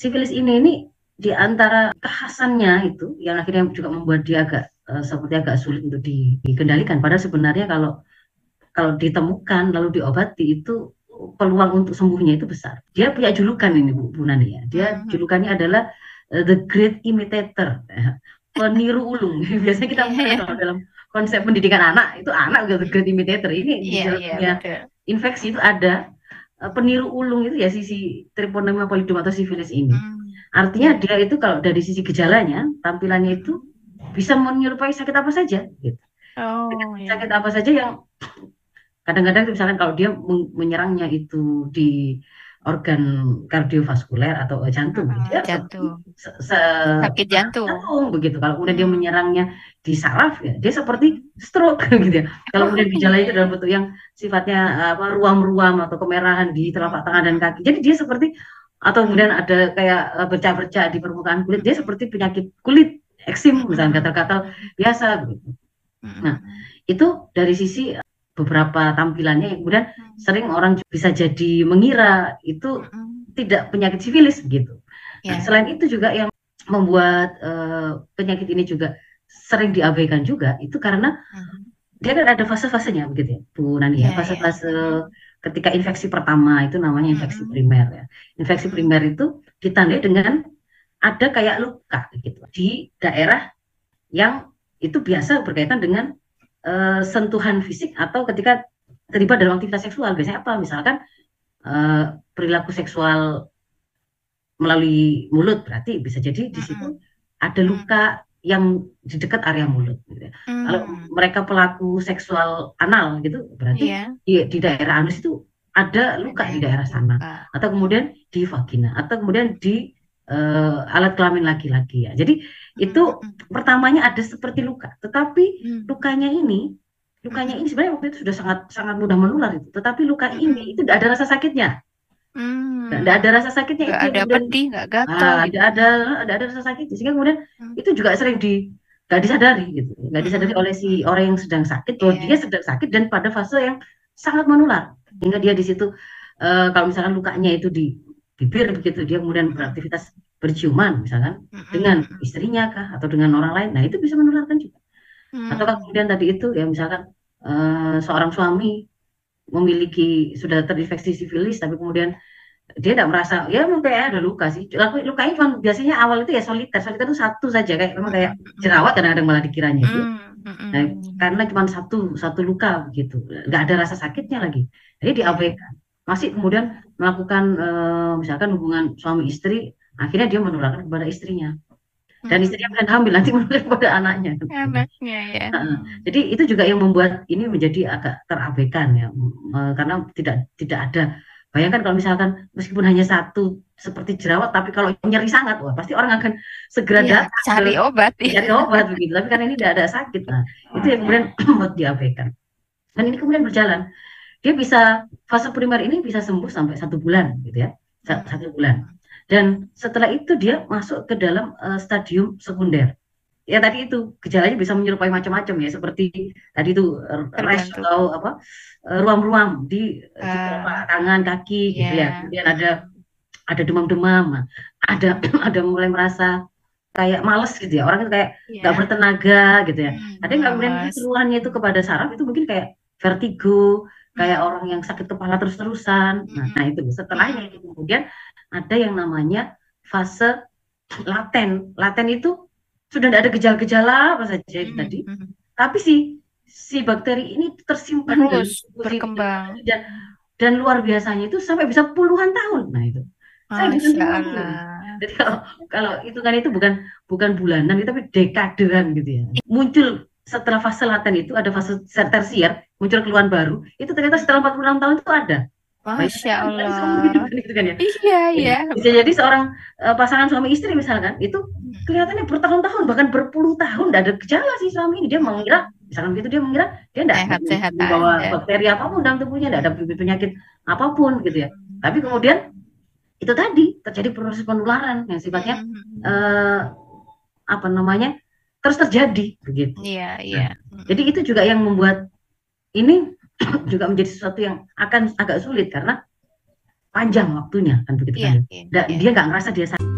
sifilis ini di antara kekhasannya itu yang akhirnya juga membuat dia agak seperti agak sulit untuk dikendalikan. Padahal sebenarnya kalau ditemukan lalu diobati itu peluang untuk sembuhnya itu besar. Dia punya julukan ini Bu Nani ya. Dia julukannya adalah the great imitator, peniru ulung. Biasanya kita kalau dalam konsep pendidikan anak itu anak the great imitator ini infeksi itu ada peniru ulung itu ya sisi Treponema pallidum atau sifilis ini. Artinya dia itu kalau dari sisi gejalanya, tampilannya itu bisa menyerupai sakit apa saja. Gitu. Sakit apa saja yang kadang-kadang misalkan kalau dia menyerangnya itu di organ kardiovaskuler atau jantung, sakit jantung begitu. Kalau kemudian dia menyerangnya di saraf, ya, dia seperti stroke gitu ya. Kalau kemudian gejala itu dalam bentuk yang sifatnya apa ruam-ruam atau kemerahan di telapak tangan dan kaki, jadi dia seperti atau kemudian ada kayak bercak-bercak di permukaan kulit, dia seperti penyakit kulit eksim, misalnya gatal-gatal biasa. Nah, itu dari sisi beberapa tampilannya yang kemudian sering orang bisa jadi mengira itu tidak penyakit sifilis gitu. Nah, selain itu juga yang membuat penyakit ini juga sering diabaikan juga itu karena dia kan ada fase-fasenya begitu ya, Bu Nani ya, fase-fase ketika infeksi pertama itu namanya infeksi primer ya. Infeksi primer itu ditandai dengan ada kayak luka gitu di daerah yang itu biasa berkaitan dengan sentuhan fisik atau ketika terlibat dalam aktivitas seksual. Biasanya apa? Misalkan perilaku seksual melalui mulut, berarti bisa jadi di situ ada luka yang di dekat area mulut gitu ya. Kalau mereka pelaku seksual anal gitu berarti di daerah anus itu ada luka di daerah sana atau kemudian di vagina atau kemudian di alat kelamin laki-laki ya. Jadi itu pertamanya ada seperti luka, tetapi lukanya ini sebenarnya waktu itu sudah sangat mudah menular itu, tetapi luka ini itu tidak ada rasa sakitnya. Tidak ada rasa sakitnya, tidak ada pedih, nggak gatal, tidak ada rasa sakitnya. Sehingga kemudian itu juga sering nggak disadari gitu, nggak disadari oleh si orang yang sedang sakit bahwa dia sedang sakit dan pada fase yang sangat menular. Hingga dia di situ kalau misalkan lukanya itu di bibir begitu, dia kemudian beraktivitas berciuman misalkan dengan istrinya kah atau dengan orang lain, nah itu bisa menularkan juga. Atau kemudian tadi itu ya misalkan seorang suami memiliki sudah terinfeksi sifilis tapi kemudian dia tidak merasa ya kayak ada luka sih, lukanya cuma biasanya awal itu ya soliter itu satu saja kayak memang kayak jerawat kadang-kadang malah dikiranya gitu. Nah, karena cuma satu luka begitu, nggak ada rasa sakitnya lagi, jadi diabaikan, masih kemudian melakukan misalkan hubungan suami istri, akhirnya dia menularkan kepada istrinya dan istrinya akan hamil nanti menularkan kepada anaknya. Jadi itu juga yang membuat ini menjadi agak terabaikan ya, karena tidak ada. Bayangkan kalau misalkan meskipun hanya satu seperti jerawat, tapi kalau nyeri sangat, wah pasti orang akan segera datang cari obat, begitu. Tapi karena ini tidak ada sakit, nah itu yang kemudian buat diabaikan. Dan ini kemudian berjalan, dia bisa fase primer ini bisa sembuh sampai 1 bulan, gitu ya, 1 bulan. Dan setelah itu dia masuk ke dalam stadium sekunder. Ya tadi itu gejalanya bisa menyerupai macam-macam ya, seperti tadi itu rash atau apa ruam-ruam di tangan kaki gitu ya. Kemudian ada demam-demam, ada mulai merasa kayak males gitu ya, orang itu kayak nggak bertenaga gitu ya. Ada yang kemudian keluhannya itu kepada saraf itu mungkin kayak vertigo, kayak orang yang sakit kepala terus-terusan. Nah itu setelahnya itu kemudian ada yang namanya fase laten. Laten itu sudah tidak ada gejala-gejala apa saja itu tadi, tapi si bakteri ini tersimpan terus berkembang dan luar biasanya itu sampai bisa puluhan tahun. Nah itu, jadi kalau hitungan itu bukan bulanan, tapi dekadean gitu ya. Muncul setelah fase laten itu ada fase tersier, muncul keluhan baru. Itu ternyata setelah 46 tahun itu ada. Masya Allah. Gitu kan ya? Iya. Bisa jadi seorang pasangan suami istri misalkan itu kelihatannya bertahun-tahun bahkan berpuluh tahun tidak ada gejala si suami ini, dia mengira misalkan begitu, dia mengira dia tidak membawa bakteri apapun dalam tubuhnya, tidak ada penyakit apapun gitu ya. Tapi kemudian itu tadi terjadi proses penularan yang sifatnya terus terjadi begitu. Nah, jadi itu juga yang membuat ini juga menjadi sesuatu yang akan agak sulit karena panjang waktunya kan begitu kan. Dia nggak ngerasa dia sakit.